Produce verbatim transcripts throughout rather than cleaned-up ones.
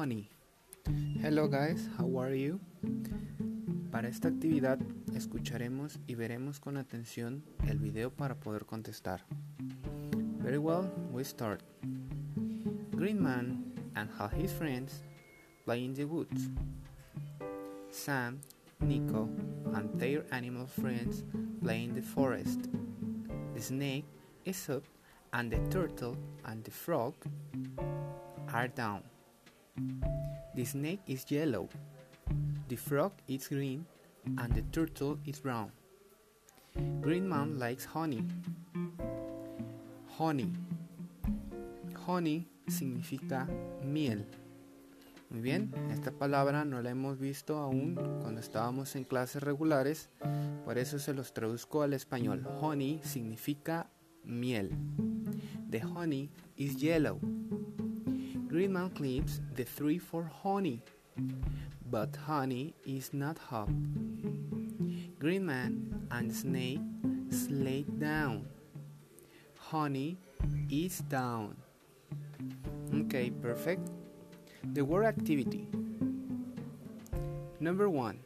honey. Hello guys, how are you? Para esta actividad escucharemos y veremos con atención el video para poder contestar. Very well, we start. Green Man and all his friends play in the woods. Sam, Nico and their animal friends play in the forest. The snake is up and the turtle and the frog are down. The snake is yellow, the frog is green, and the turtle is brown. Green Man likes honey. Honey. Honey significa miel. Muy bien, esta palabra no la hemos visto aún cuando estábamos en clases regulares, por eso se los traduzco al español. Honey significa miel. The honey is yellow. Green Man clips the tree for honey, but honey is not hot. Green Man and snake slay down. Honey is down. Okay, perfect. The word activity. Number one.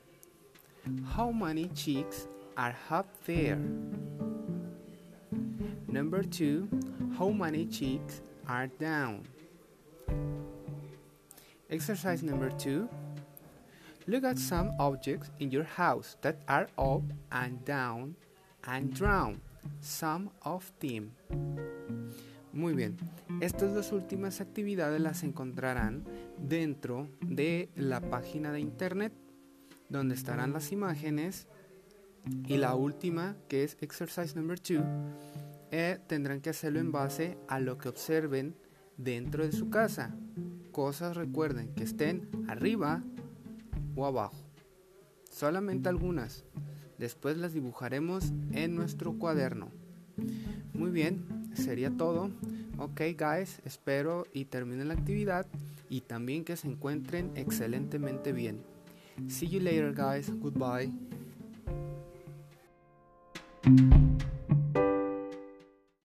How many chicks are up there? Number two. How many chicks are down? Exercise number two. Look at some objects in your house that are up and down and down. Some of them. Muy bien. Estas dos últimas actividades las encontrarán dentro de la página de internet donde estarán las imágenes, y la última, que es exercise number two, eh, tendrán que hacerlo en base a lo que observen dentro de su casa. Cosas, recuerden, que estén arriba o abajo. Solamente algunas. Después las dibujaremos en nuestro cuaderno. Muy bien, sería todo. Ok guys, espero y terminen la actividad y también que se encuentren excelentemente bien. See you later guys, goodbye.